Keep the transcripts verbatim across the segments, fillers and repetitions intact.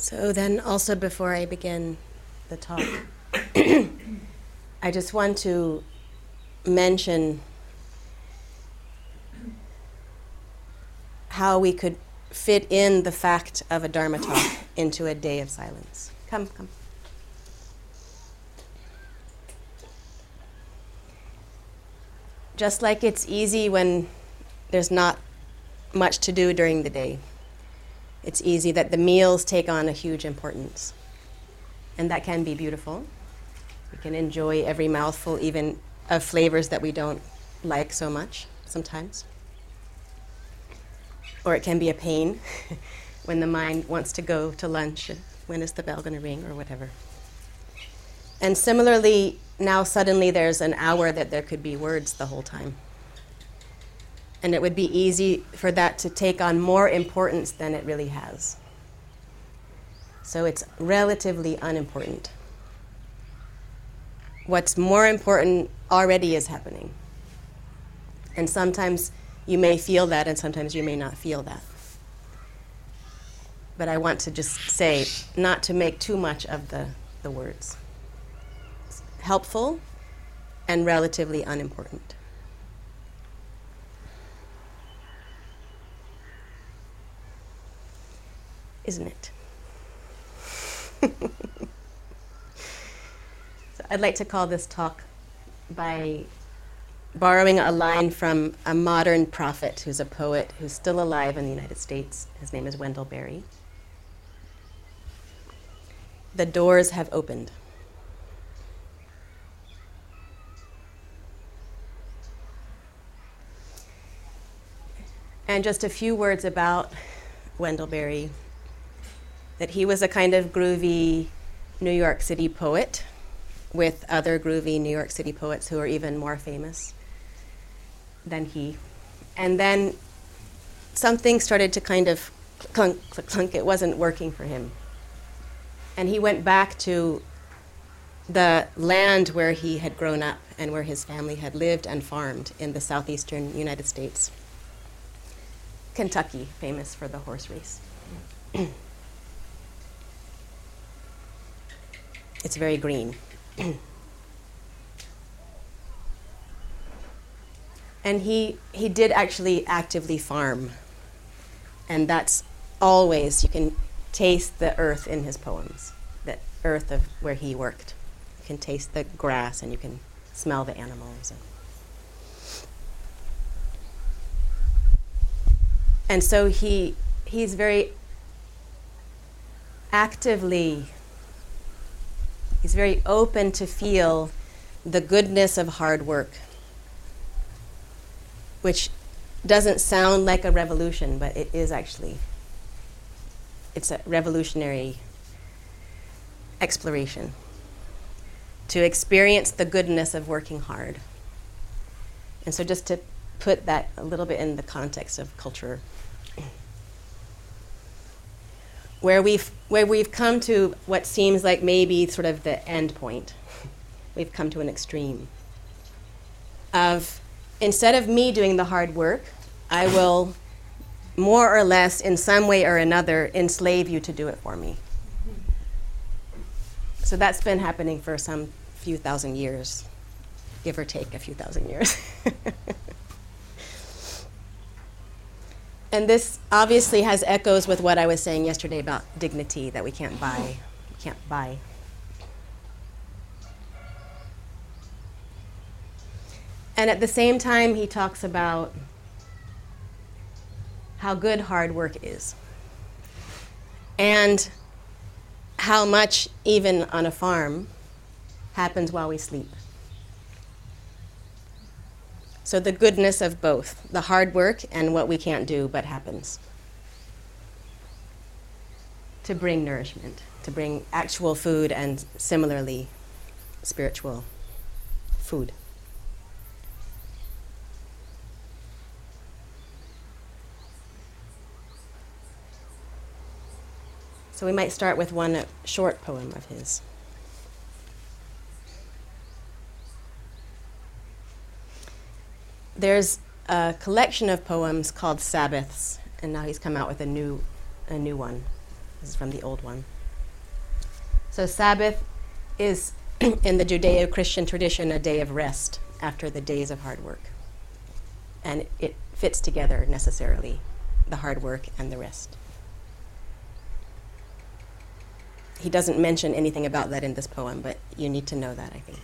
So then also before I begin the talk, I just want to mention how we could fit in the fact of a Dharma talk into a day of silence. Come, come. Just like it's easy when there's not much to do during the day, it's easy that the meals take on a huge importance. And that can be beautiful. We can enjoy every mouthful, even of flavors that we don't like so much sometimes. Or it can be a pain when the mind wants to go to lunch, when is the bell going to ring, or whatever. And similarly, now suddenly there's an hour that there could be words the whole time. And it would be easy for that to take on more importance than it really has. So it's relatively unimportant. What's more important already is happening. And sometimes you may feel that, and sometimes you may not feel that. But I want to just say, not to make too much of the, the words. It's helpful and relatively unimportant. Isn't it? So I'd like to call this talk by borrowing a line from a modern prophet who's a poet who's still alive in the United States. His name is Wendell Berry. The doors have opened. And just a few words about Wendell Berry. That he was a kind of groovy New York City poet with other groovy New York City poets who are even more famous than he. And then something started to kind of clunk, clunk, clunk. It wasn't working for him. And he went back to the land where he had grown up and where his family had lived and farmed in the southeastern United States. Kentucky, famous for the horse race. It's very green. And he he did actually actively farm. And that's always, you can taste the earth in his poems, the earth of where he worked. You can taste the grass and you can smell the animals. And, and so he he's very actively, he's very open to feel the goodness of hard work, which doesn't sound like a revolution, but it is actually. It's a revolutionary exploration to experience the goodness of working hard. And so just to put that a little bit in the context of culture, where we've where we've come to what seems like maybe sort of the end point. We've come to an extreme of, instead of me doing the hard work, I will more or less in some way or another enslave you to do it for me. So that's been happening for some few thousand years, give or take a few thousand years. And this obviously has echoes with what I was saying yesterday about dignity that we can't buy, we can't buy. And at the same time, he talks about how good hard work is and how much, even on a farm, happens while we sleep. So the goodness of both, the hard work and what we can't do but happens, to bring nourishment, to bring actual food and similarly spiritual food. So we might start with one short poem of his. There's a collection of poems called Sabbaths, and now he's come out with a new, a new one This is from the old one. So Sabbath is, in the Judeo-Christian tradition, a day of rest after the days of hard work. And it fits together necessarily, the hard work and the rest. He doesn't mention anything about that in this poem, but you need to know that, I think.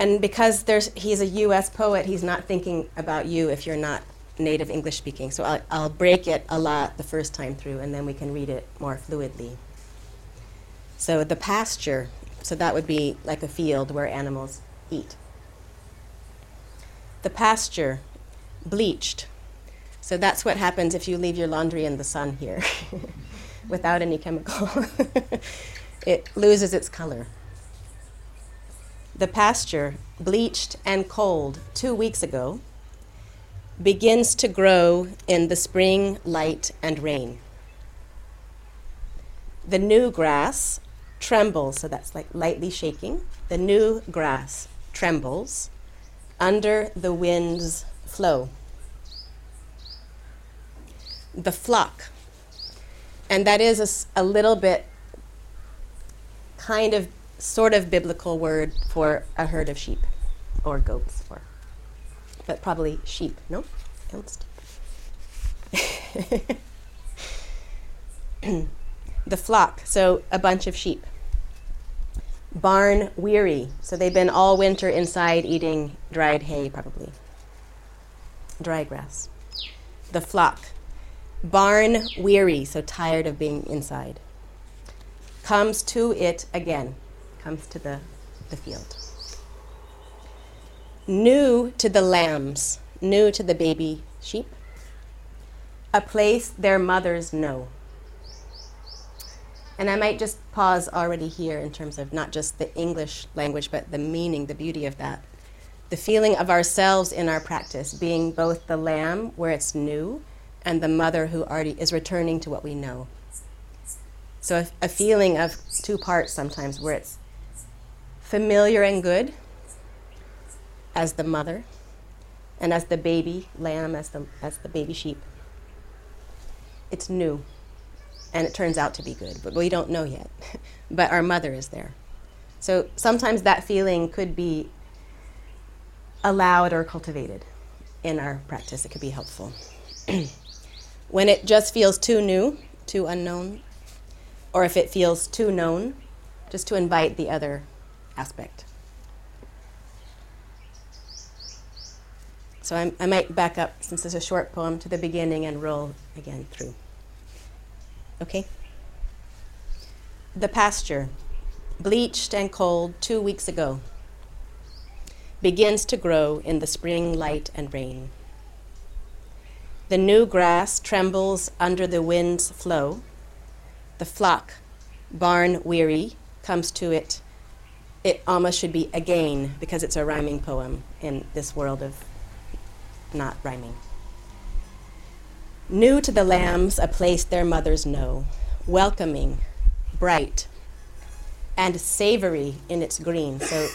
And because there's, he's a U S poet, he's not thinking about you if you're not native English speaking. So I'll, I'll break it a lot the first time through, and then we can read it more fluidly. So the pasture, so that would be like a field where animals eat. The pasture, bleached. So that's what happens if you leave your laundry in the sun here without any chemical. It loses its color. The pasture, bleached and cold two weeks ago, begins to grow in the spring light and rain. The new grass trembles, so that's like lightly shaking. The new grass trembles under the wind's flow. The flock, and that is a, a little bit kind of sort of biblical word for a herd of sheep or goats, or but probably sheep, no? The flock, so a bunch of sheep. Barn weary, so they've been all winter inside eating dried hay, probably. Dry grass. The flock. Barn weary, so tired of being inside. Comes to it again. Comes to the, the field. New to the lambs, new to the baby sheep. A place their mothers know. And I might just pause already here in terms of not just the English language, but the meaning, the beauty of that. The feeling of ourselves in our practice, being both the lamb, where it's new, and the mother who already is returning to what we know. So a, a feeling of two parts sometimes, where it's familiar and good, as the mother, and as the baby lamb, as the, as the baby sheep. It's new, and it turns out to be good, but we don't know yet. But our mother is there. So sometimes that feeling could be allowed or cultivated in our practice. It could be helpful. When it just feels too new, too unknown, or if it feels too known, just to invite the other aspect. So I'm, I might back up, since it's a short poem, to the beginning and roll again through. Okay? The pasture, bleached and cold two weeks ago, begins to grow in the spring light and rain. The new grass trembles under the wind's flow. The flock, barn weary, comes to it. It almost should be again, because it's a rhyming poem in this world of not rhyming. New to the lambs, a place their mothers know, welcoming, bright, and savory in its green, so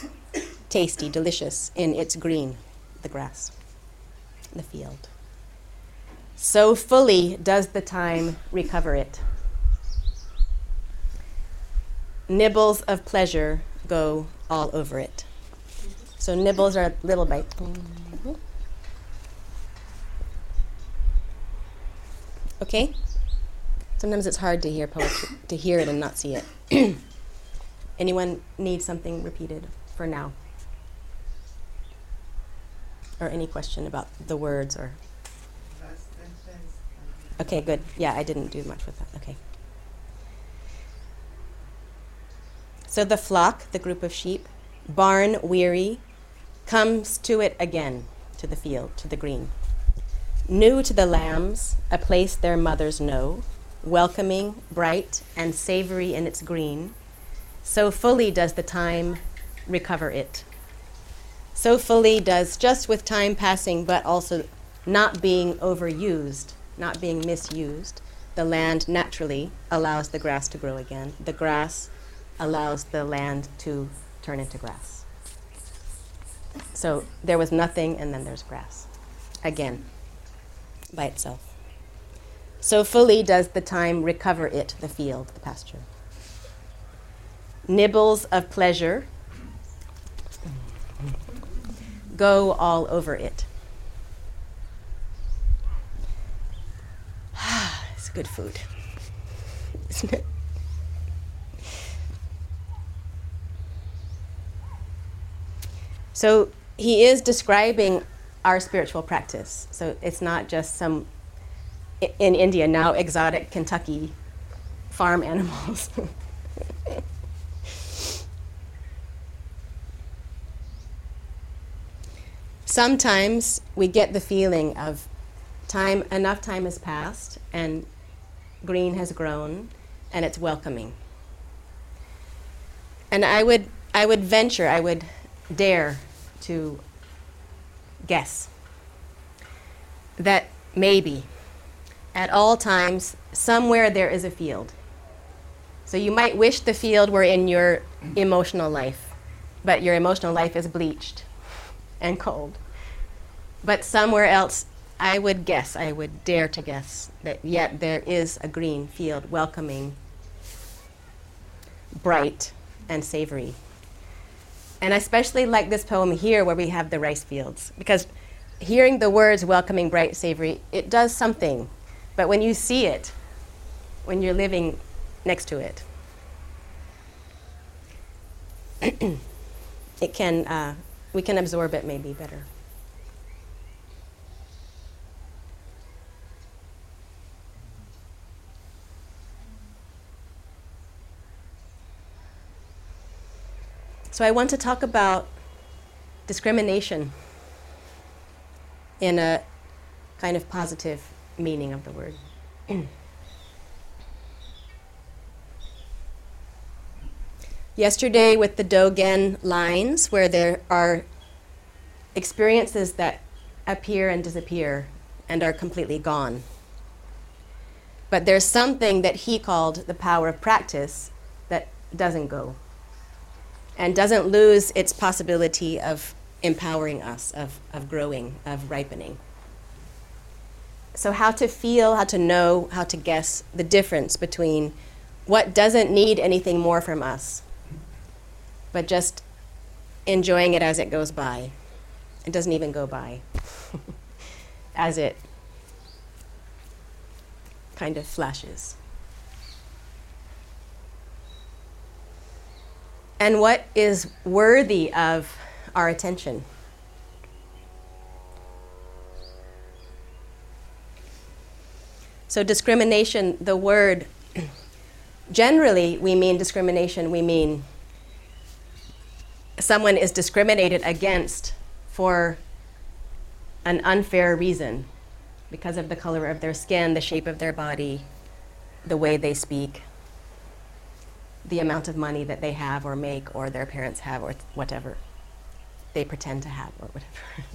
tasty, delicious in its green, the grass, the field. So fully does the time recover it. Nibbles of pleasure go all over it. So nibbles are little bites. Okay? Sometimes it's hard to hear poetry, to hear it and not see it. Anyone need something repeated for now? Or any question about the words or... Okay, good. Yeah, I didn't do much with that. Okay. So the flock, the group of sheep, barn weary, comes to it again, to the field, to the green. New to the lambs, a place their mothers know, welcoming, bright, and savory in its green. So fully does the time recover it. So fully does, just with time passing, but also not being overused, not being misused, the land naturally allows the grass to grow again. The grass allows the land to turn into grass. So there was nothing, and then there's grass again by itself. So fully does the time recover it, the field, the pasture. Nibbles of pleasure go all over it. It's good food, isn't it? So he is describing our spiritual practice. So it's not just some, in India now, exotic Kentucky farm animals. Sometimes we get the feeling of time, enough time has passed and green has grown and it's welcoming. And I would, I would venture, I would dare to guess that maybe at all times somewhere there is a field. So you might wish the field were in your emotional life, but your emotional life is bleached and cold. But somewhere else, I would guess, I would dare to guess that yet there is a green field, welcoming, bright and savory. And I especially like this poem here where we have the rice fields, because hearing the words welcoming, bright, savory, it does something. But when you see it, when you're living next to it, it can, uh, we can absorb it maybe better. So I want to talk about discrimination in a kind of positive meaning of the word. Yesterday with the Dogen lines, where there are experiences that appear and disappear and are completely gone. But there's something that he called the power of practice that doesn't go and doesn't lose its possibility of empowering us, of, of growing, of ripening. So how to feel, how to know, how to guess the difference between what doesn't need anything more from us, but just enjoying it as it goes by. It doesn't even go by, as it kind of flashes. And what is worthy of our attention? So discrimination, the word, generally we mean discrimination, we mean someone is discriminated against for an unfair reason, because of the color of their skin, the shape of their body, the way they speak, the amount of money that they have or make or their parents have or whatever they pretend to have or whatever.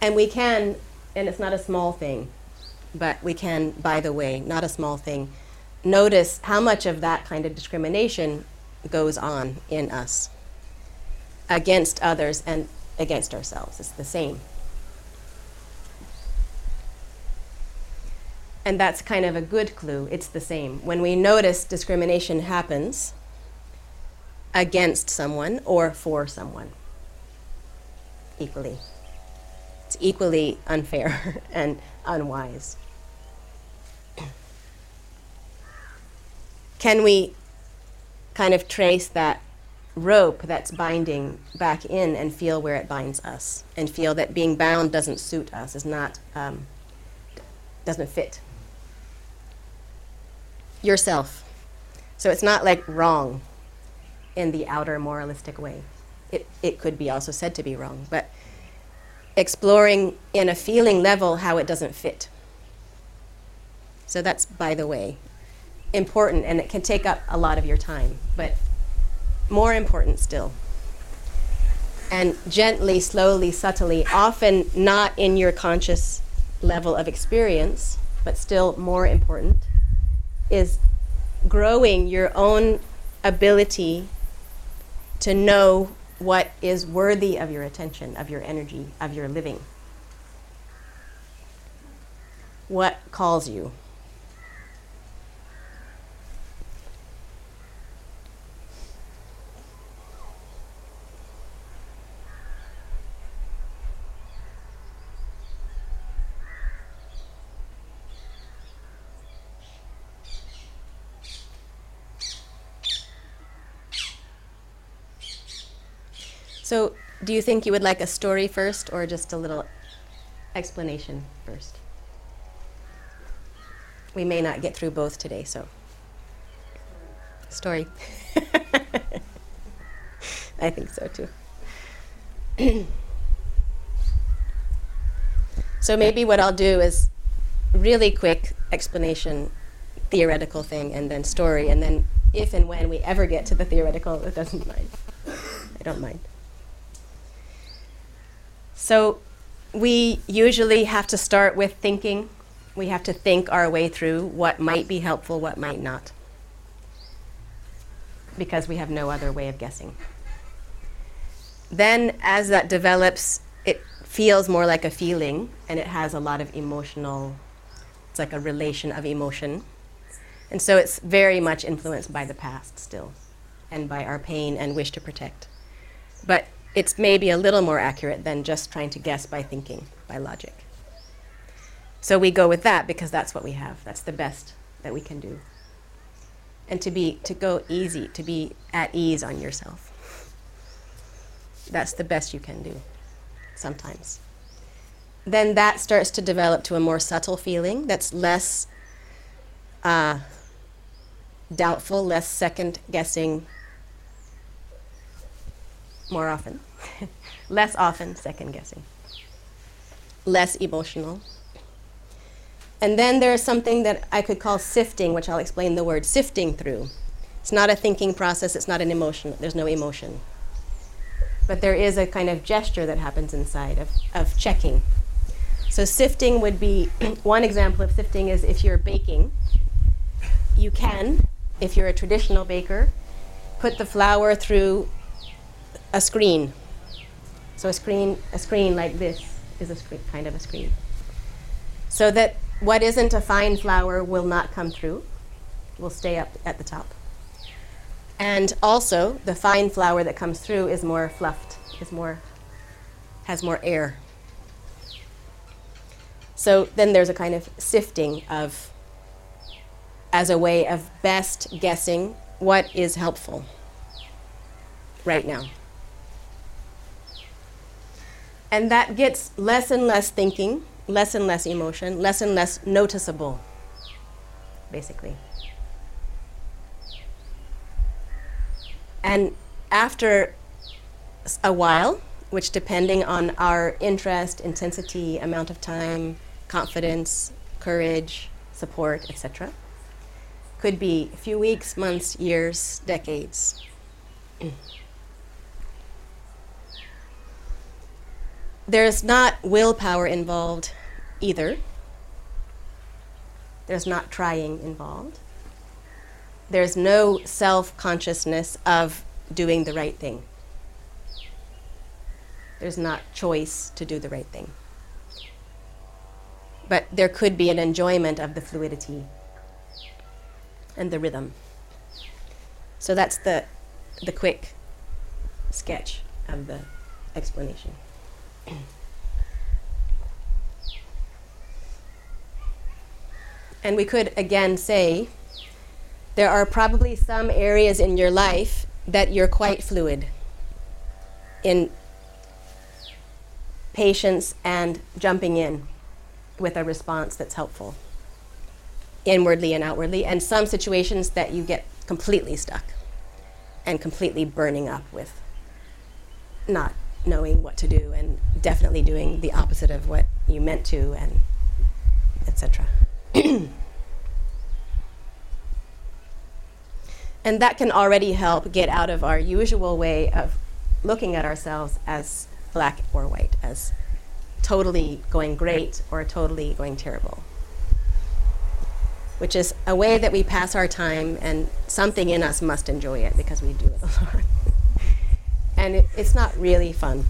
And we can, and it's not a small thing, but we can, by the way, not a small thing, notice how much of that kind of discrimination goes on in us against others and against ourselves. It's the same. And that's kind of a good clue. It's the same. When we notice discrimination happens against someone or for someone, equally. It's equally unfair and unwise. Can we kind of trace that rope that's binding back in and feel where it binds us, and feel that being bound doesn't suit us, is not, um, doesn't fit? Yourself. So it's not like wrong in the outer moralistic way. It it could be also said to be wrong, but exploring in a feeling level how it doesn't fit. So that's, by the way, important, and it can take up a lot of your time, but more important still. And gently, slowly, subtly, often not in your conscious level of experience, but still more important, is growing your own ability to know what is worthy of your attention, of your energy, of your living. what calls you. So, do you think you would like a story first, or just a little explanation first? We may not get through both today, so. Story. I think so, too. So maybe what I'll do is really quick explanation, theoretical thing, and then story, and then if and when we ever get to the theoretical, it doesn't mind. I don't mind. So we usually have to start with thinking. We have to think our way through what might be helpful, what might not, because we have no other way of guessing. Then as that develops, it feels more like a feeling, and it has a lot of emotional, it's like a relation of emotion. And so it's very much influenced by the past still, and by our pain and wish to protect. But it's maybe a little more accurate than just trying to guess by thinking, by logic. So we go with that because that's what we have. That's the best that we can do. And to be, to go easy, to be at ease on yourself. That's the best you can do, sometimes. Then that starts to develop to a more subtle feeling that's less uh, doubtful, less second-guessing, more often, less often second guessing, less emotional. And then there's something that I could call sifting, which I'll explain the word sifting through. It's not a thinking process, it's not an emotion, there's no emotion. But there is a kind of gesture that happens inside of, of checking. So sifting would be, one example of sifting is if you're baking, you can, if you're a traditional baker, put the flour through a screen. So a screen, a screen like this is a screen, kind of a screen. So that what isn't a fine flour will not come through, will stay up at the top. And also, the fine flour that comes through is more fluffed, is more, has more air. So then there's a kind of sifting of, as a way of best guessing what is helpful right now. And that gets less and less thinking, less and less emotion, less and less noticeable, basically. And after a while, which depending on our interest, intensity, amount of time, confidence, courage, support, et cetera, could be a few weeks, months, years, decades. There's not willpower involved either. There's not trying involved. There's no self-consciousness of doing the right thing. There's not choice to do the right thing. But there could be an enjoyment of the fluidity and the rhythm. So that's the, the quick sketch of the explanation. And we could again say there are probably some areas in your life that you're quite fluid in patience and jumping in with a response that's helpful inwardly and outwardly, and some situations that you get completely stuck and completely burning up with not knowing what to do and definitely doing the opposite of what you meant to, and et cetera And that can already help get out of our usual way of looking at ourselves as black or white, as totally going great or totally going terrible, which is a way that we pass our time, and something in us must enjoy it because we do it a lot. And it, it's not really fun,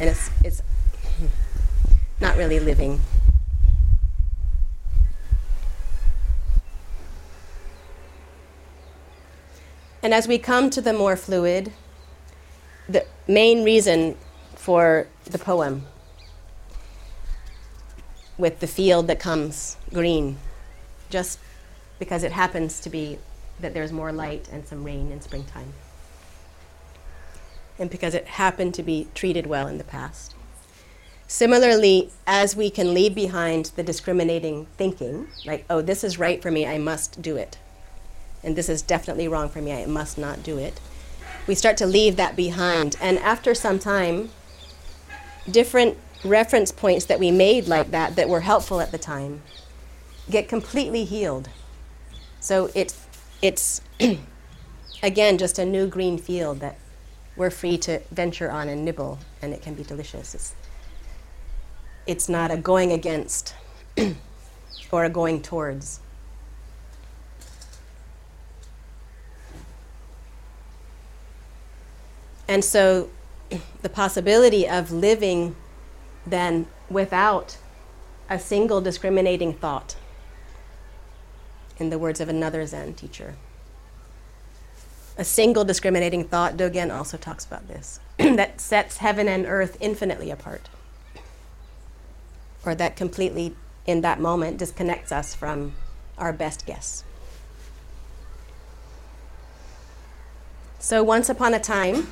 and it's it's not really living. And as we come to the more fluid, the main reason for the poem, with the field that comes green, just because it happens to be that there's more light and some rain in springtime, and because it happened to be treated well in the past. Similarly, as we can leave behind the discriminating thinking, like, oh, this is right for me, I must do it, and this is definitely wrong for me, I must not do it, we start to leave that behind. And after some time, different reference points that we made like that, that were helpful at the time, get completely healed. So it's, it's again, just a new green field that we're free to venture on and nibble, and it can be delicious. It's, it's not a going against or a going towards. And so the possibility of living then without a single discriminating thought, in the words of another Zen teacher. A single discriminating thought, Dogen also talks about this, that sets heaven and earth infinitely apart, or that completely, in that moment, disconnects us from our best guess. So once upon a time,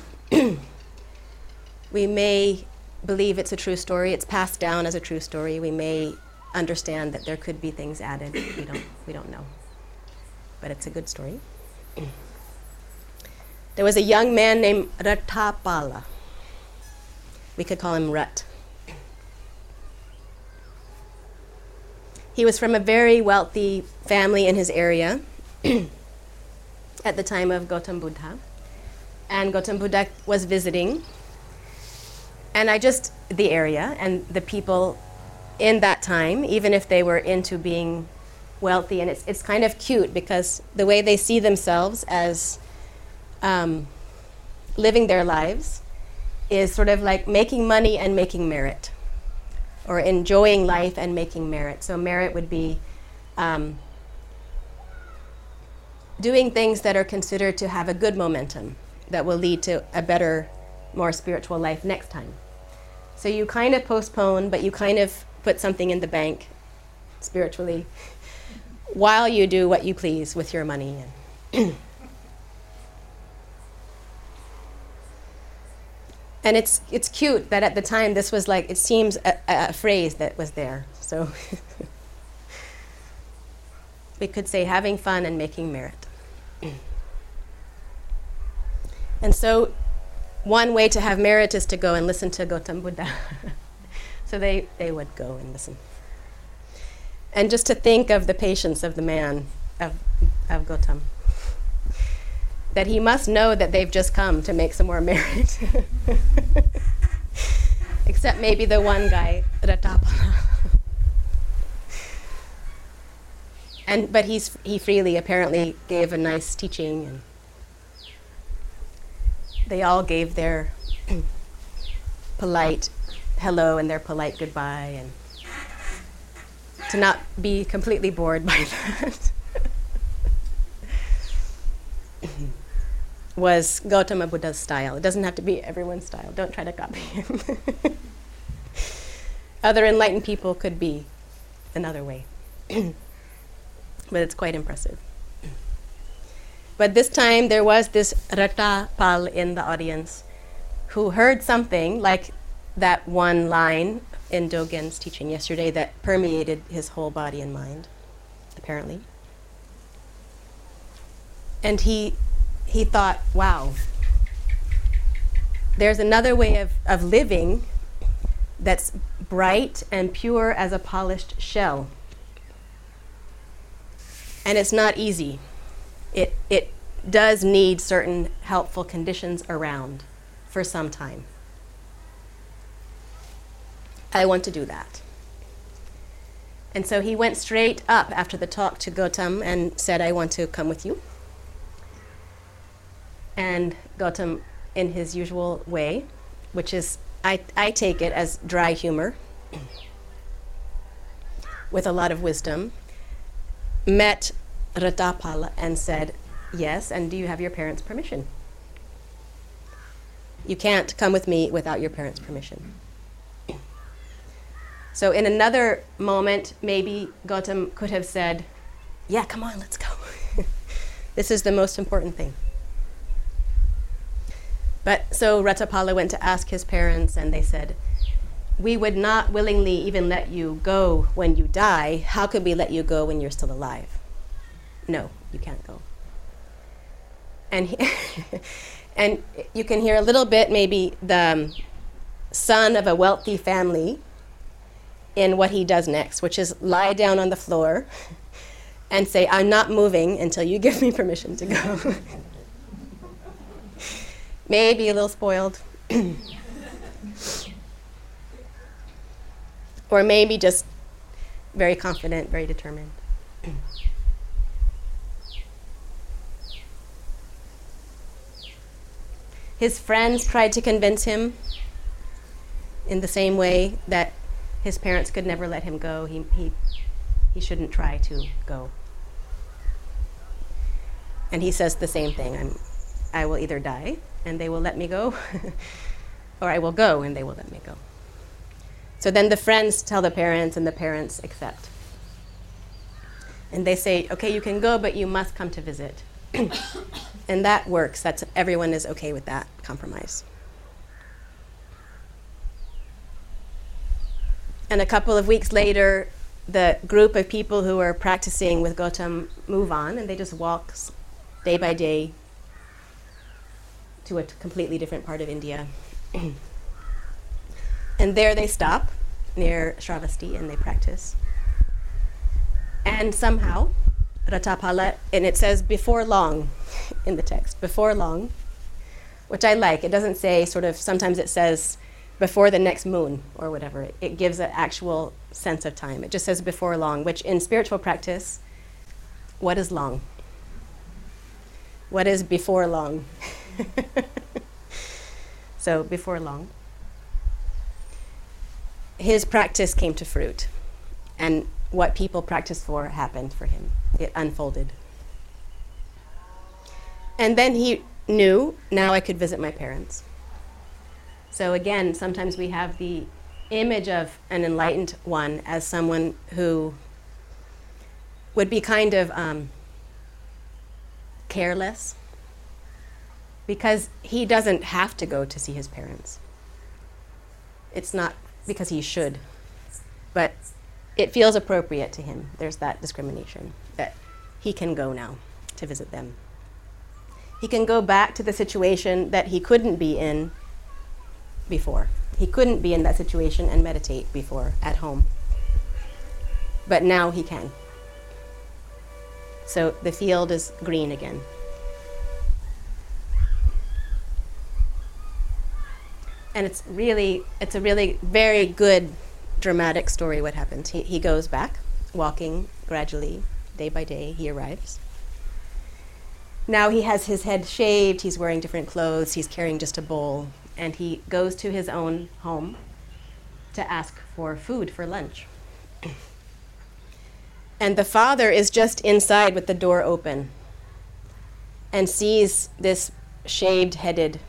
we may believe it's a true story, it's passed down as a true story, we may understand that there could be things added, we don't, we don't know. But it's a good story. There was a young man named Raṭṭhapāla. We could call him Rut. He was from a very wealthy family in his area at the time of Gotama Buddha. And Gotama Buddha was visiting. And I just, the area and the people in that time, even if they were into being wealthy, and it's, it's kind of cute because the way they see themselves as um, living their lives is sort of like making money and making merit, or enjoying life and making merit. So merit would be um, doing things that are considered to have a good momentum that will lead to a better, more spiritual life next time. So you kind of postpone, but you kind of put something in the bank spiritually while you do what you please with your money. And it's it's cute that at the time this was like, it seems a, a phrase that was there. So we could say having fun and making merit. And so one way to have merit is to go and listen to Gotama Buddha. So they, they would go and listen. And just to think of the patience of the man, of, of Gotama, that he must know that they've just come to make some more merit. Except maybe the one guy, Raṭṭhapāla. And but he's he freely apparently gave a nice teaching, and they all gave their polite hello and their polite goodbye, and to not be completely bored by that was Gautama Buddha's style. It doesn't have to be everyone's style. Don't try to copy him. Other enlightened people could be another way. But it's quite impressive. But this time there was this Raṭṭhapāla in the audience who heard something like that one line in Dogen's teaching yesterday that permeated his whole body and mind, apparently. And he he thought, wow, there's another way of, of living that's bright and pure as a polished shell. And it's not easy. It it does need certain helpful conditions around for some time. I want to do that. And so he went straight up after the talk to Gotama and said, I want to come with you. And Gotama, in his usual way, which is, I, I take it as dry humor, with a lot of wisdom, met Raṭṭhapāla and said, Yes, and do you have your parents' permission? You can't come with me without your parents' permission. So in another moment, maybe Gautam could have said, yeah, come on, let's go. This is the most important thing. But so Raṭṭhapāla went to ask his parents, and they said, we would not willingly even let you go when you die. How could we let you go when you're still alive? No, you can't go. And he and you can hear a little bit, maybe the um, son of a wealthy family in what he does next, which is lie down on the floor and say, I'm not moving until you give me permission to go. Maybe a little spoiled. Or maybe just very confident, very determined. His friends tried to convince him in the same way that his parents could never let him go. He, he, he shouldn't try to go. And he says the same thing. I'm, I will either die and they will let me go, or I will go and they will let me go. So then the friends tell the parents, and the parents accept. And they say, okay, you can go, but you must come to visit. And that works. That's, everyone is okay with that compromise. And a couple of weeks later, the group of people who are practicing with Gautam move on, and they just walk day by day to a completely different part of India. And there they stop, near Shravasti, and they practice. And somehow, Raṭṭhapāla, and it says before long in the text, before long, which I like. It doesn't say sort of, sometimes it says before the next moon or whatever. It, it gives an actual sense of time. It just says before long, which in spiritual practice, what is long? What is before long? So before long, his practice came to fruit, and what people practiced for happened for him. It unfolded. And then he knew, now I could visit my parents. So again, sometimes we have the image of an enlightened one as someone who would be kind of um, careless, because he doesn't have to go to see his parents. It's not because he should, but it feels appropriate to him. There's that discrimination that he can go now to visit them. He can go back to the situation that he couldn't be in before. He couldn't be in that situation and meditate before at home. But now he can. So the field is green again. And it's really, it's a really very good dramatic story what happens. He, he goes back, walking gradually, day by day, he arrives. Now he has his head shaved, he's wearing different clothes, he's carrying just a bowl, and he goes to his own home to ask for food for lunch. And the father is just inside with the door open and sees this shaved-headed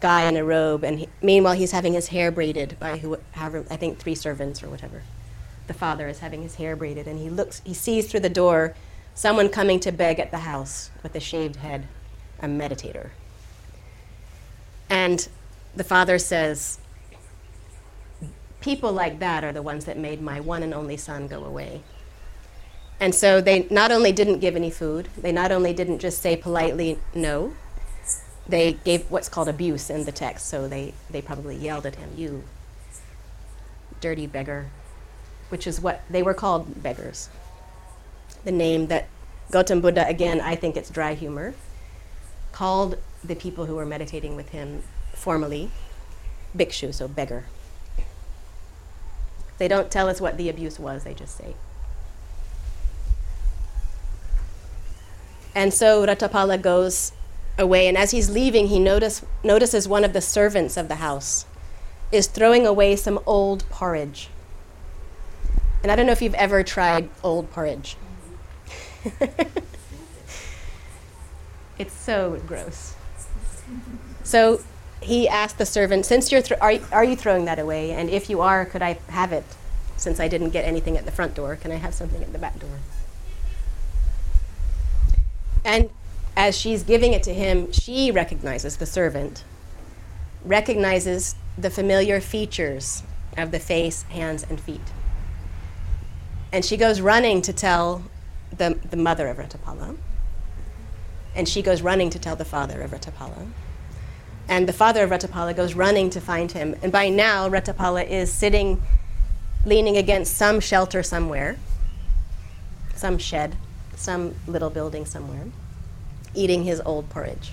guy in a robe, and he, meanwhile he's having his hair braided by who, however, I think three servants or whatever. The father is having his hair braided, and he looks, he sees through the door someone coming to beg at the house with a shaved head, a meditator. And the father says, people like that are the ones that made my one and only son go away. And so they not only didn't give any food, they not only didn't just say politely no, they gave what's called abuse in the text, so they, they probably yelled at him, you dirty beggar, which is what they were called, beggars. The name that Gotama Buddha, again, I think it's dry humor, called the people who were meditating with him formally bhikshu, so beggar. They don't tell us what the abuse was, they just say. And so Raṭṭhapāla goes away, and as he's leaving, he notice, notices one of the servants of the house is throwing away some old porridge. And I don't know if you've ever tried old porridge. It's so gross. So he asked the servant, since you're, th- are, you, are you throwing that away? And if you are, could I have it? Since I didn't get anything at the front door, can I have something at the back door? And as she's giving it to him, she recognizes, the servant, recognizes the familiar features of the face, hands, and feet. And she goes running to tell the, the mother of Raṭṭhapāla. And she goes running to tell the father of Raṭṭhapāla. And the father of Raṭṭhapāla goes running to find him. And by now, Raṭṭhapāla is sitting, leaning against some shelter somewhere, some shed, some little building somewhere, eating his old porridge.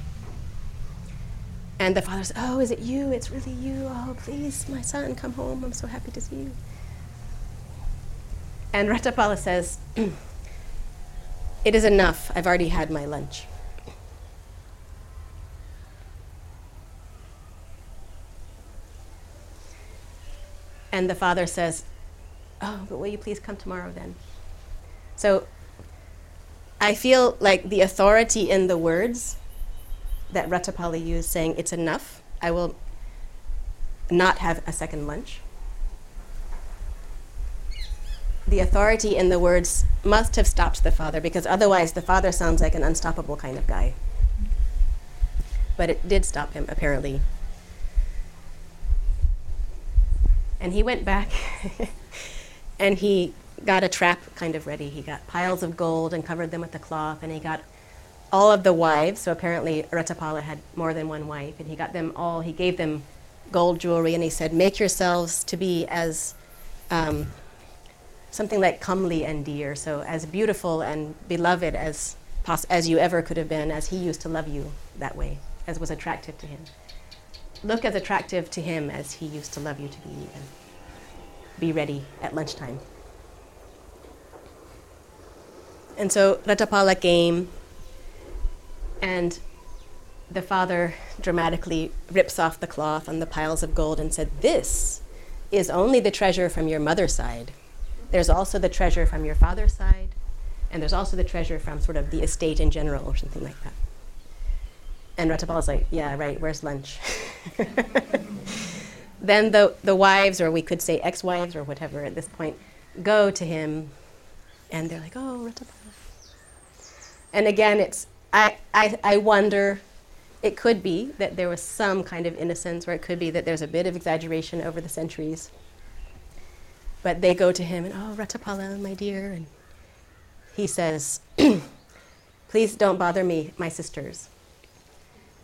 And the father says, oh, is it you? It's really you. Oh, please, my son, come home. I'm so happy to see you. And Raṭṭhapāla says, it is enough. I've already had my lunch. And the father says, oh, but will you please come tomorrow then? So I feel like the authority in the words that Raṭṭhapāla used, saying, it's enough, I will not have a second lunch. The authority in the words must have stopped the father, because otherwise the father sounds like an unstoppable kind of guy. But it did stop him, apparently. And he went back and he got a trap kind of ready. He got piles of gold and covered them with a cloth, and he got all of the wives. So apparently Raṭṭhapāla had more than one wife, and he got them all. He gave them gold jewelry, and he said, make yourselves to be as um, something like comely and dear, so as beautiful and beloved as poss- as you ever could have been, as he used to love you that way, as was attractive to him. Look as attractive to him as he used to love you to be, and be ready at lunchtime. And so Raṭṭhapāla came, and the father dramatically rips off the cloth on the piles of gold and said, this is only the treasure from your mother's side. There's also the treasure from your father's side, and there's also the treasure from sort of the estate in general, or something like that. And Raṭṭhapāla's like, yeah, right, where's lunch? Then the, the wives, or we could say ex-wives, or whatever at this point, go to him, and they're like, oh, Raṭṭhapāla. And again, it's, I, I, I wonder, it could be that there was some kind of innocence, or it could be that there's a bit of exaggeration over the centuries. But they go to him, and, oh, Raṭṭhapāla, my dear. And he says, please don't bother me, my sisters.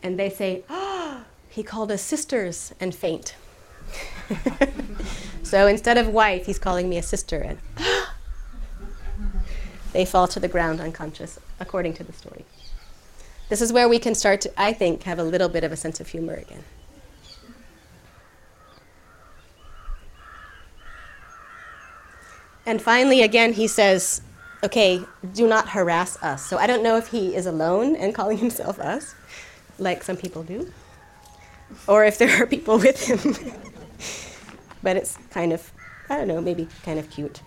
And they say, oh, he called us sisters, and faint. So instead of wife, he's calling me a sister. And they fall to the ground unconscious, according to the story. This is where we can start to, I think, have a little bit of a sense of humor again. And finally, again, he says, okay, do not harass us. So I don't know if he is alone and calling himself us, like some people do, or if there are people with him. But it's kind of, I don't know, maybe kind of cute.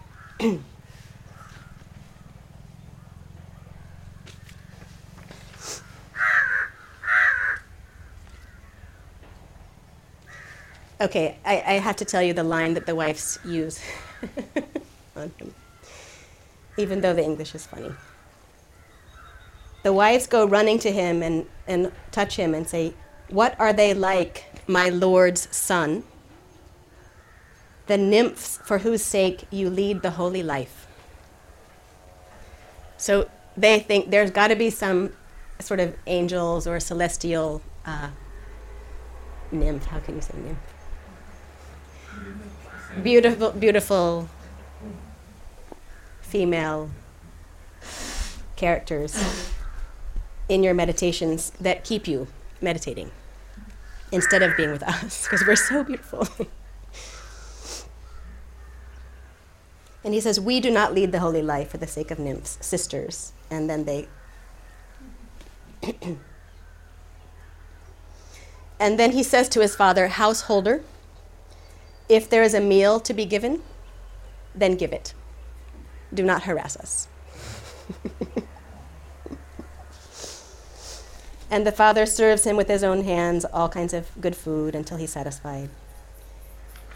Okay, I, I have to tell you the line that the wives use. On him, even though the English is funny. The wives go running to him and, and touch him and say, what are they like, my lord's son, the nymphs for whose sake you lead the holy life? So they think there's got to be some sort of angels or celestial uh, nymph. How can you say nymph? Beautiful, beautiful female characters in your meditations that keep you meditating instead of being with us, because we're so beautiful. And he says, we do not lead the holy life for the sake of nymphs, sisters. And then they... And then he says to his father, householder, if there is a meal to be given, then give it. Do not harass us. And the father serves him with his own hands all kinds of good food until he's satisfied.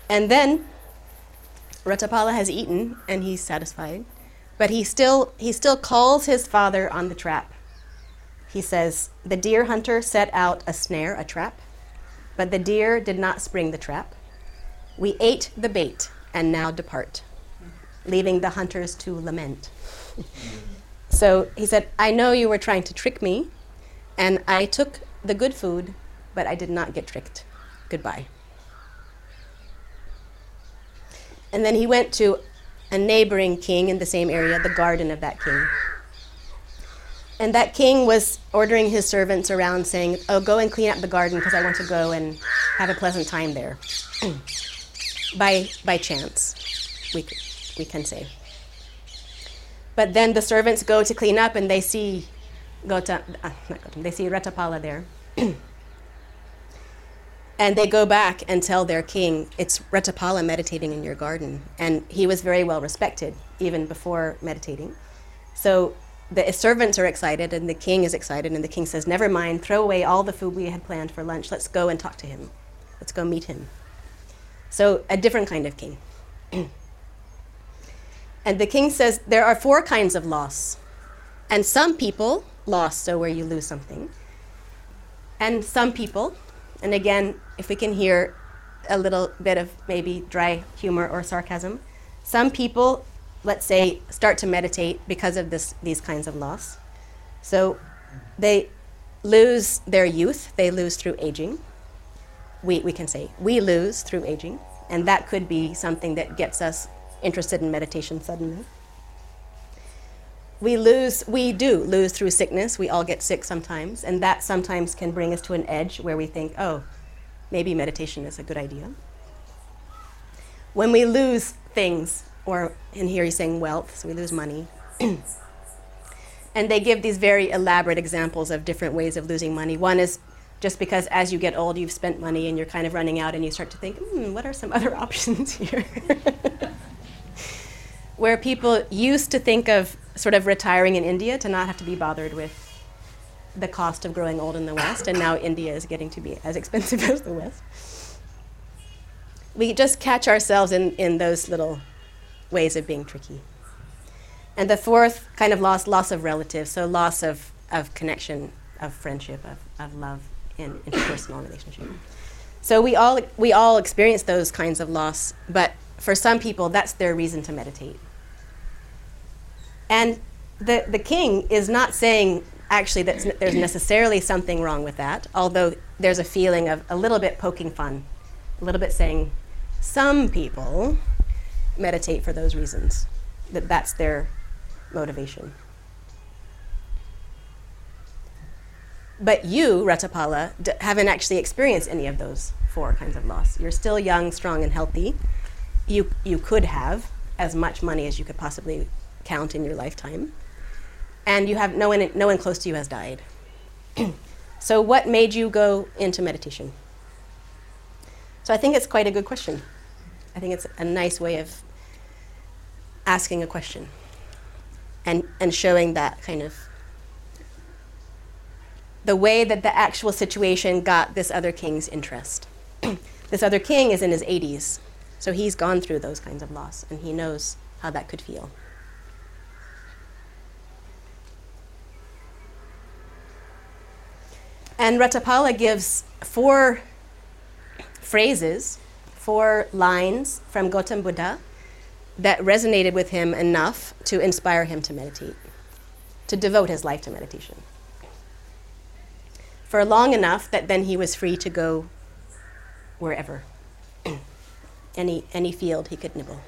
And then Raṭṭhapāla has eaten and he's satisfied, but he still he still calls his father on the trap. He says, "The deer hunter set out a snare, a trap, but the deer did not spring the trap. We ate the bait and now depart, leaving the hunters to lament." So he said, "I know you were trying to trick me, and I took the good food, but I did not get tricked. Goodbye." And then he went to a neighboring king in the same area, the garden of that king. And that king was ordering his servants around saying, "Oh, go and clean up the garden because I want to go and have a pleasant time there." by by chance, we we can say. But then the servants go to clean up and they see Gota, uh, not Gota, they see Raṭṭhapāla there. And they go back and tell their king, "It's Raṭṭhapāla meditating in your garden." And he was very well respected even before meditating. So the servants are excited and the king is excited, and the king says, "Never mind, throw away all the food we had planned for lunch. Let's go and talk to him. Let's go meet him." So a different kind of king. And the king says, "There are four kinds of loss. And some people loss, so where you lose something. And some people," and again, if we can hear a little bit of maybe dry humor or sarcasm, some people, let's say, start to meditate because of this, these kinds of loss. So they lose their youth, they lose through aging. We we can say, we lose through aging, and that could be something that gets us interested in meditation suddenly. We lose, we do lose through sickness. We all get sick sometimes, and that sometimes can bring us to an edge where we think, "Oh, maybe meditation is a good idea." When we lose things, or, and here he's saying wealth, so we lose money. And they give these very elaborate examples of different ways of losing money. One is just because as you get old, you've spent money and you're kind of running out and you start to think, hmm, what are some other options here? Where people used to think of sort of retiring in India to not have to be bothered with the cost of growing old in the West, and now India is getting to be as expensive as the West. We just catch ourselves in, in those little ways of being tricky. And the fourth kind of loss, loss of relatives, so loss of, of connection, of friendship, of, of love in interpersonal relationship. So we all we all experience those kinds of loss, but for some people that's their reason to meditate. And the, the king is not saying actually that n- there's necessarily something wrong with that, although there's a feeling of a little bit poking fun, a little bit saying some people meditate for those reasons, that that's their motivation. But you, Raṭṭhapāla, d- haven't actually experienced any of those four kinds of loss. You're still young, strong, and healthy. You you could have as much money as you could possibly count in your lifetime, and you have no one no one close to you has died. So what made you go into meditation? So I think it's quite a good question. I think it's a nice way of asking a question and and showing that kind of the way that the actual situation got this other king's interest. This other king is in his eighties, so he's gone through those kinds of loss, and he knows how that could feel. And Raṭṭhapāla gives four phrases, four lines from Gotama Buddha that resonated with him enough to inspire him to meditate, to devote his life to meditation. For long enough that then he was free to go wherever, any any field he could nibble,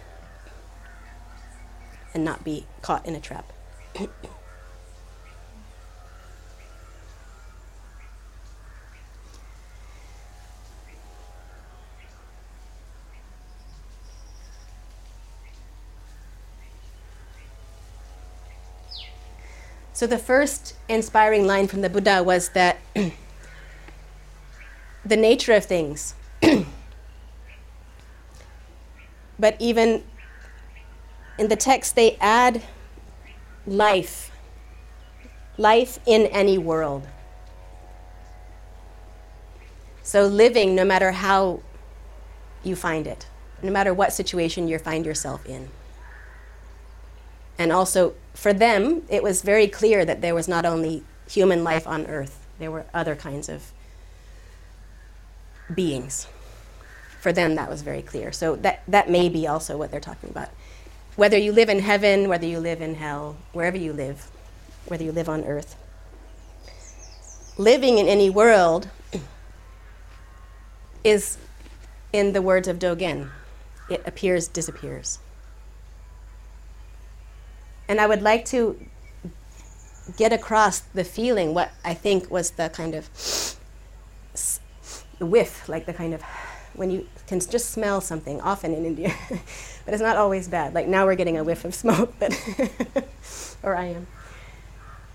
and not be caught in a trap. So the first inspiring line from the Buddha was that the nature of things, but even in the text they add life, life in any world. So living, no matter how you find it, no matter what situation you find yourself in. And also, for them, it was very clear that there was not only human life on earth, there were other kinds of beings. For them, that was very clear. So that, that may be also what they're talking about. Whether you live in heaven, whether you live in hell, wherever you live, whether you live on earth. Living in any world is, in the words of Dogen, it appears, disappears. And I would like to get across the feeling, what I think was the kind of whiff, like the kind of, when you can just smell something, often in India, but it's not always bad. Like now we're getting a whiff of smoke, but or I am.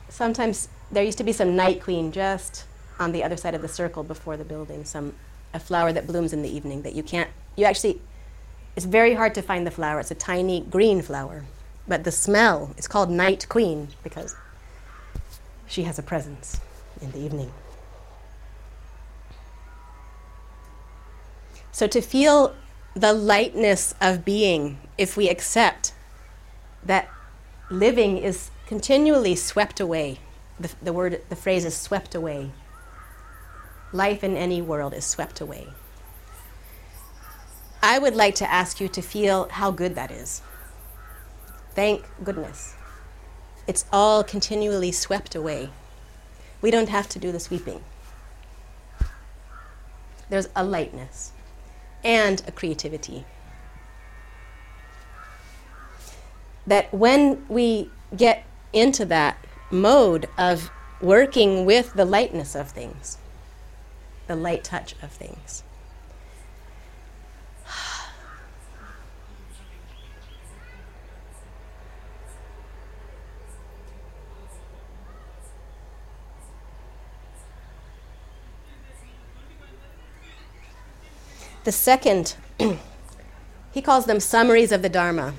Sometimes there used to be some night queen just on the other side of the circle before the building, some a flower that blooms in the evening that you can't, you actually, it's very hard to find the flower. It's a tiny green flower. But the smell, it's called Night Queen because she has a presence in the evening. So to feel the lightness of being, if we accept that living is continually swept away, the, the word, the phrase is swept away. Life in any world is swept away. I would like to ask you to feel how good that is. Thank goodness. It's all continually swept away. We don't have to do the sweeping. There's a lightness and a creativity. That when we get into that mode of working with the lightness of things, the light touch of things, the second, he calls them summaries of the Dharma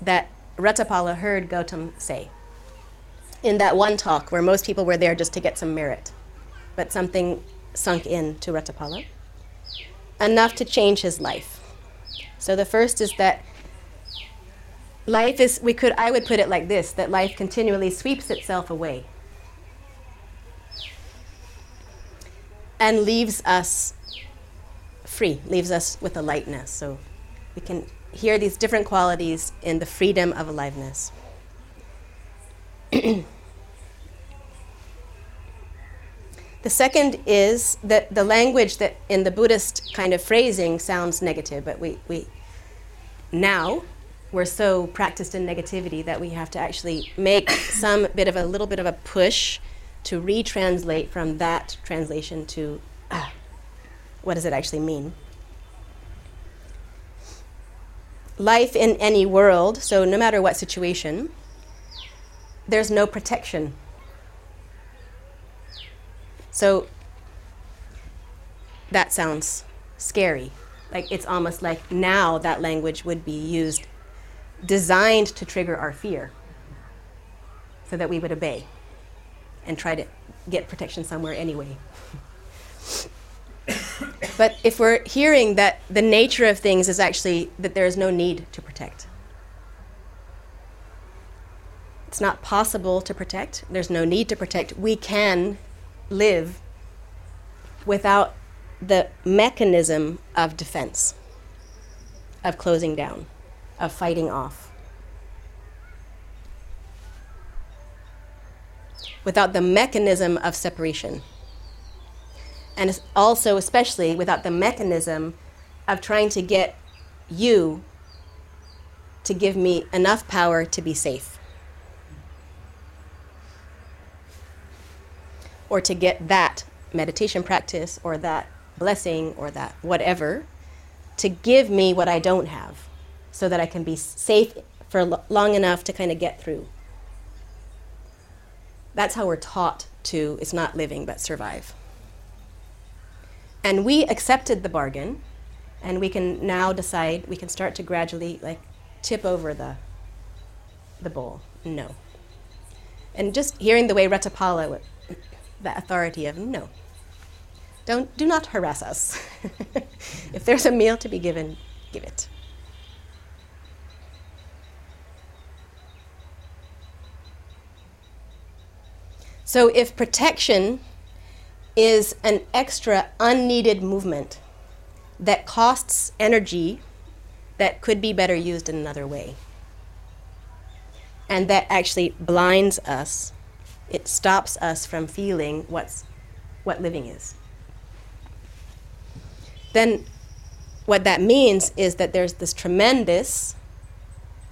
that Raṭṭhapāla heard Gotama say in that one talk where most people were there just to get some merit, but something sunk in to Raṭṭhapāla, enough to change his life. So the first is that life is, we could, I would put it like this, that life continually sweeps itself away and leaves us free, leaves us with a lightness. So we can hear these different qualities in the freedom of aliveness. The second is that the language that in the Buddhist kind of phrasing sounds negative, but we, we now we're so practiced in negativity that we have to actually make some bit of a little bit of a push to retranslate from that translation to ah, what does it actually mean? Life in any world, so no matter what situation, there's no protection. So that sounds scary. Like it's almost like now that language would be used, designed to trigger our fear so that we would obey and try to get protection somewhere anyway. But if we're hearing that the nature of things is actually that there is no need to protect. It's not possible to protect. There's no need to protect. We can live without the mechanism of defense, of closing down, of fighting off. Without the mechanism of separation. And also, especially, without the mechanism of trying to get you to give me enough power to be safe. Or to get that meditation practice, or that blessing, or that whatever, to give me what I don't have, so that I can be safe for l- long enough to kind of get through. That's how we're taught to, it's not living, but survive. And we accepted the bargain, and we can now decide, we can start to gradually like tip over the the bowl. No. And just hearing the way Raṭṭhapāla, the authority of no. Don't, do not harass us. If there's a meal to be given, give it. So if protection is an extra unneeded movement that costs energy that could be better used in another way, and that actually blinds us, it stops us from feeling what's, what living is, then what that means is that there's this tremendous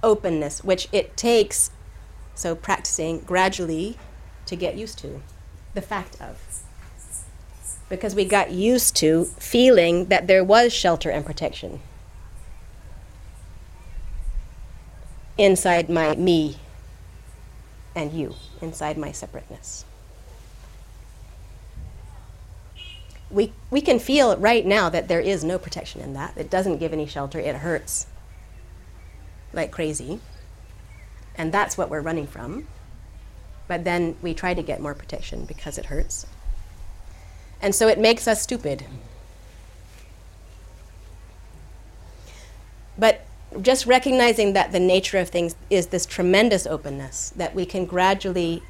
openness, which it takes, so practicing gradually, to get used to the fact of. Because we got used to feeling that there was shelter and protection inside my me and you, inside my separateness. We we can feel right now that there is no protection in that. It doesn't give any shelter, it hurts like crazy. And that's what we're running from. But then we try to get more protection because it hurts. And so it makes us stupid. But just recognizing that the nature of things is this tremendous openness that we can gradually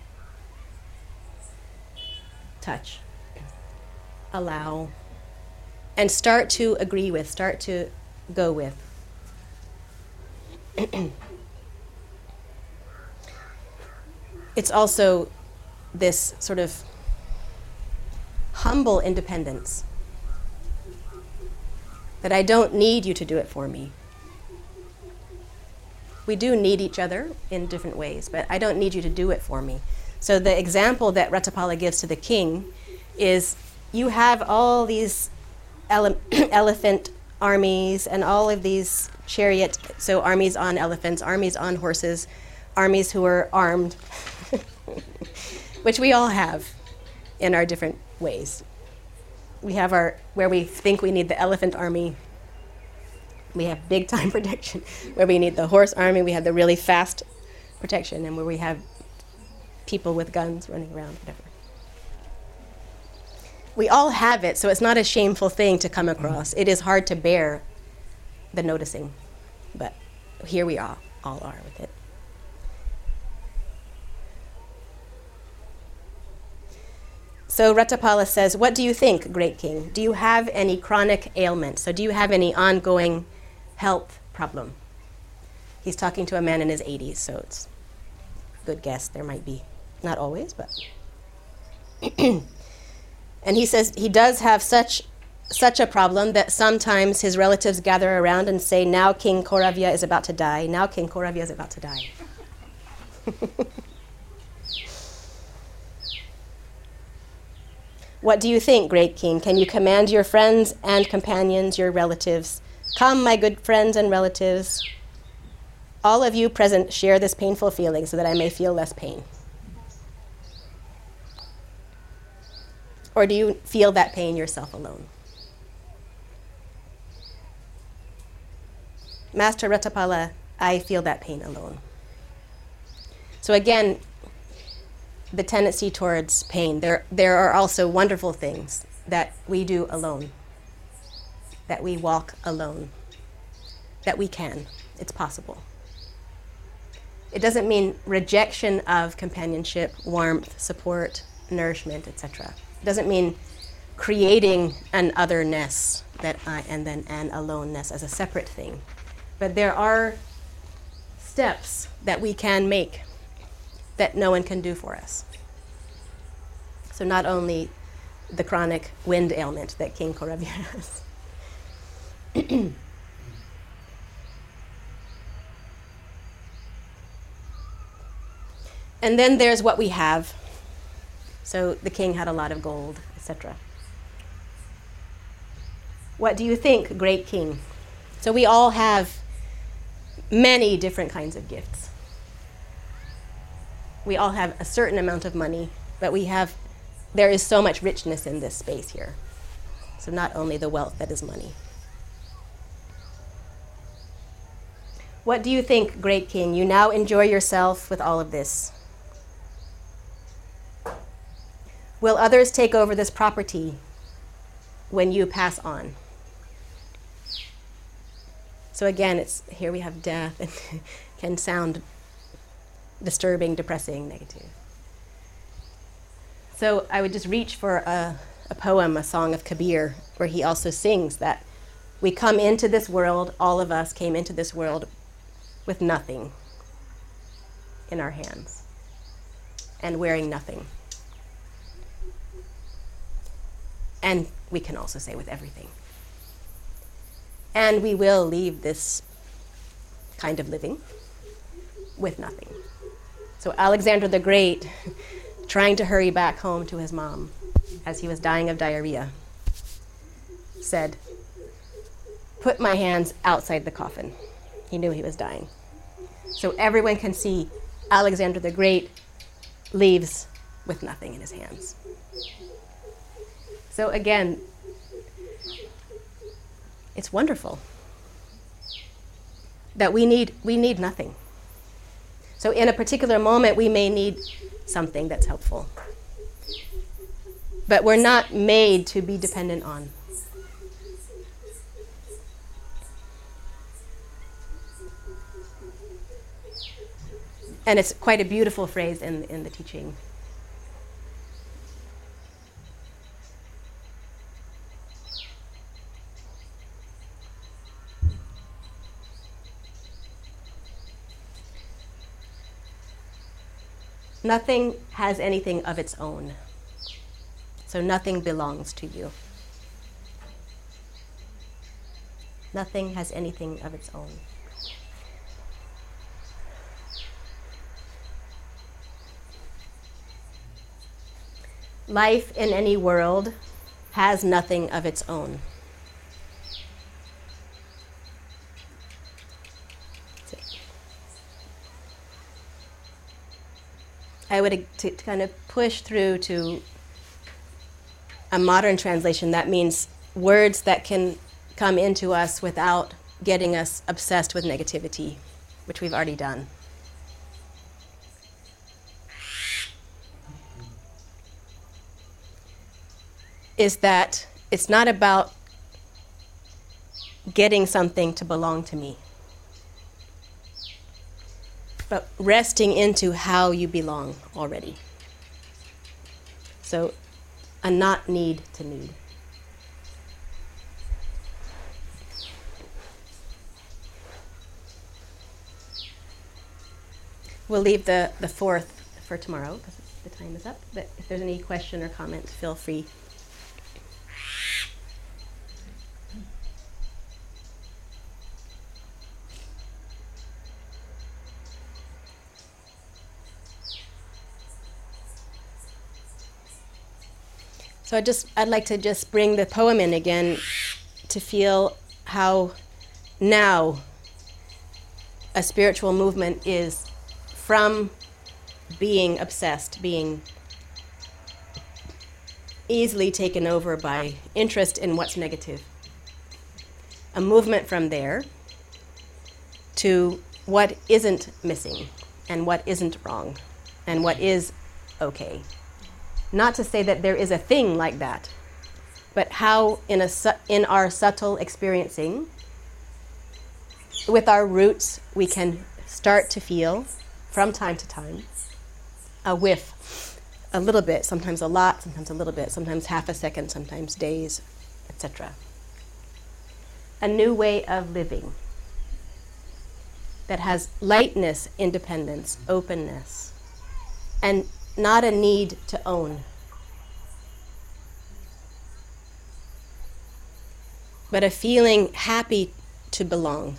touch, allow, and start to agree with, start to go with. It's also this sort of humble independence that I don't need you to do it for me. We do need each other in different ways, but I don't need you to do it for me. So the example that Raṭṭhapāla gives to the king is, you have all these ele- elephant armies and all of these chariot, so armies on elephants, armies on horses, armies who are armed, which we all have in our different ways. We have our, where we think we need the elephant army, we have big time protection. Where we need the horse army, we have the really fast protection, and where we have people with guns running around, whatever. We all have it, so it's not a shameful thing to come across. It is hard to bear the noticing, but here we are, all are with it. So Raṭṭhapāla says, what do you think, great king? Do you have any chronic ailment? So do you have any ongoing health problem? He's talking to a man in his eighties, so it's a good guess there might be. Not always, but. And he says he does have such such a problem that sometimes his relatives gather around and say, now King Koravya is about to die. Now King Koravya is about to die. What do you think, great king? Can you command your friends and companions, your relatives? Come, my good friends and relatives. All of you present, share this painful feeling so that I may feel less pain. Or do you feel that pain yourself alone? Master Raṭṭhapāla, I feel that pain alone. So again, the tendency towards pain. There there are also wonderful things that we do alone, that we walk alone, that we can. It's possible. It doesn't mean rejection of companionship, warmth, support, nourishment, et cetera. It doesn't mean creating an otherness that I, and then an aloneness as a separate thing. But there are steps that we can make that no one can do for us. So not only the chronic wind ailment that King Koravya has. And then there's what we have. So the king had a lot of gold, et cetera. What do you think, great king? So we all have many different kinds of gifts. We all have a certain amount of money, but we have, there is so much richness in this space here. So not only the wealth that is money. What do you think, great king? You now enjoy yourself with all of this. Will others take over this property? when you pass on. So again, it's here we have death, and can sound disturbing, depressing, negative. So I would just reach for a, a poem, a song of Kabir, where he also sings that we come into this world, all of us came into this world with nothing in our hands and wearing nothing. And we can also say with everything. And we will leave this kind of living with nothing. So Alexander the Great, trying to hurry back home to his mom as he was dying of diarrhea, said, "Put my hands outside the coffin." He knew he was dying. So everyone can see Alexander the Great leaves with nothing in his hands. So again, it's wonderful that we need, we need nothing. So in a particular moment, we may need something that's helpful. But we're not made to be dependent on. And it's quite a beautiful phrase in, in the teaching. Nothing has anything of its own. So nothing belongs to you. Nothing has anything of its own. Life in any world has nothing of its own. I would to, to kind of push through to a modern translation that means words that can come into us without getting us obsessed with negativity, which we've already done. Is that it's not about getting something to belong to me, but resting into how you belong already. So a not need to need. We'll leave the, the fourth for tomorrow because the time is up, but if there's any question or comment, feel free. So I just, I'd like to just bring the poem in again to feel how now a spiritual movement is from being obsessed, being easily taken over by interest in what's negative. A movement from there to what isn't missing and what isn't wrong and what is okay. Not to say that there is a thing like that, but how in a su- in our subtle experiencing, with our roots, we can start to feel, from time to time, a whiff, a little bit, sometimes a lot, sometimes a little bit, sometimes half a second, sometimes days, et cetera. A new way of living that has lightness, independence, openness, and not a need to own, but a feeling happy to belong,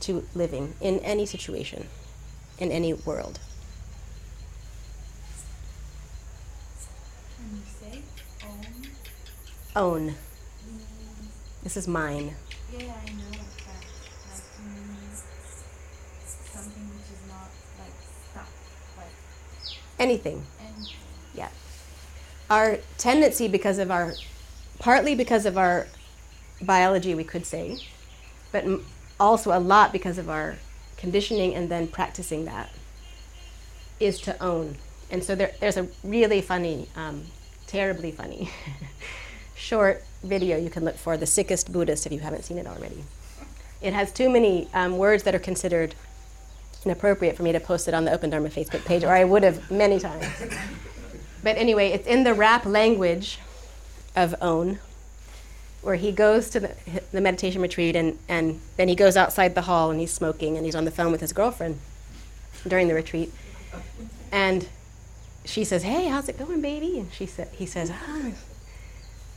to living in any situation, in any world. Can you say own? Own. Mm. This is mine. Yeah, I know. Anything. Yeah. Our tendency, because of our, partly because of our biology, we could say, but also a lot because of our conditioning and then practicing that, is to own. And so there, there's a really funny, um, terribly funny short video you can look for, The Sickest Buddhist, if you haven't seen it already. It has too many um, words that are considered inappropriate for me to post it on the Open Dharma Facebook page, or I would have many times. But anyway, it's in the rap language of Own, where he goes to the, the meditation retreat, and, and then he goes outside the hall and he's smoking and he's on the phone with his girlfriend during the retreat. And she says, "Hey, how's it going, baby?" And she sa- he says, "Ah,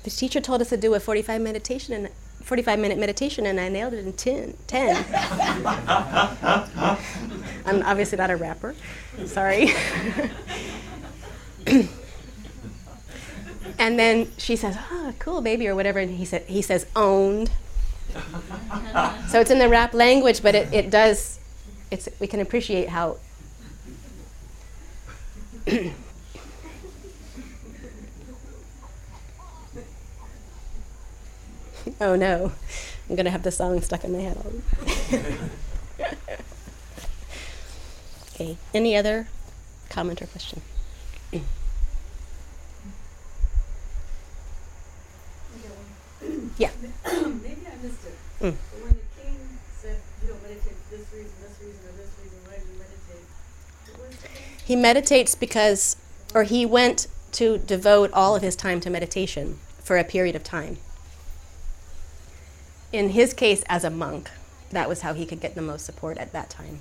the teacher told us to do a forty-five meditation and forty-five minute meditation, and I nailed it in ten. ten. I'm obviously not a rapper. Sorry. And then she says, "Oh, cool, baby," or whatever, and he said he says "owned." So it's in the rap language, but it, it does it's we can appreciate how Oh no, I'm gonna have the song stuck in my head all Okay, any other comment or question? Yeah. Maybe I missed it. Mm. But when the king said, "You don't meditate for this reason, this reason, or this reason, why do you meditate?" What was the king? He meditates because, or he went to devote all of his time to meditation for a period of time. In his case, as a monk, that was how he could get the most support at that time.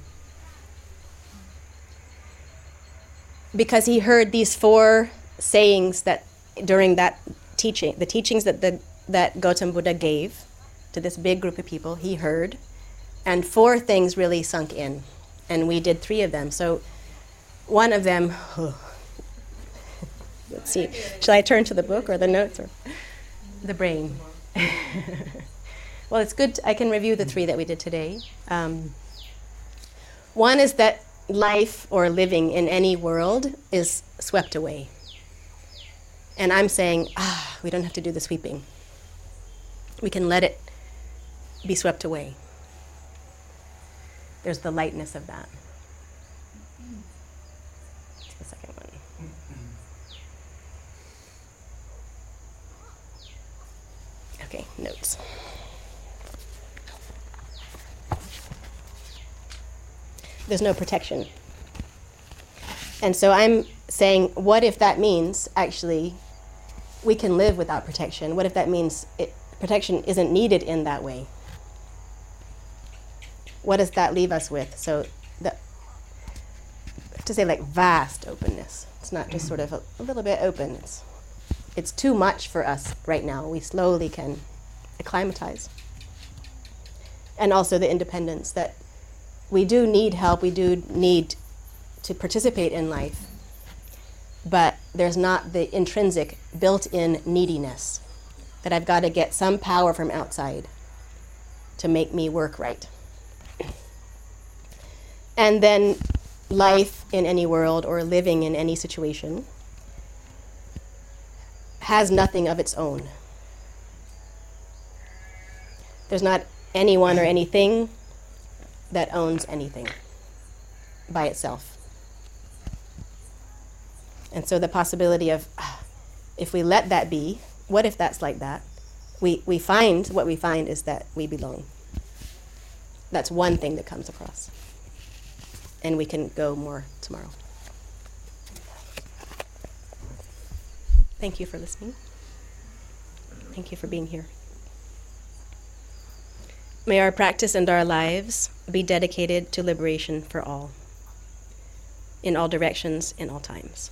Because he heard these four sayings that during that teaching, the teachings that the that Gotama Buddha gave to this big group of people, he heard, and four things really sunk in, and we did three of them. So one of them, oh, let's see, shall I turn to the book or the notes or the brain? Well, it's good, t- I can review the three that we did today. Um, one is that life or living in any world is swept away. And I'm saying, ah, we don't have to do the sweeping. We can let it be swept away. There's the lightness of that. That's the second one. Okay, notes. There's no protection. And so I'm saying, what if that means, actually, we can live without protection? What if that means it, protection isn't needed in that way? What does that leave us with? So the, I have to say, like, vast openness. It's not just sort of a, a little bit open. It's, it's too much for us right now. We slowly can acclimatize. And also the independence that we do need help. We do need to participate in life. But there's not the intrinsic built-in neediness that I've got to get some power from outside to make me work right. And then life in any world or living in any situation has nothing of its own. There's not anyone or anything that owns anything by itself. And so the possibility of, ah, if we let that be, what if that's like that? We we find, what we find is that we belong. That's one thing that comes across. And we can go more tomorrow. Thank you for listening. Thank you for being here. May our practice and our lives be dedicated to liberation for all, in all directions, in all times.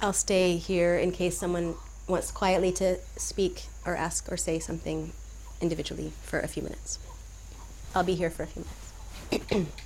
I'll stay here in case someone wants quietly to speak or ask or say something individually for a few minutes. I'll be here for a few minutes.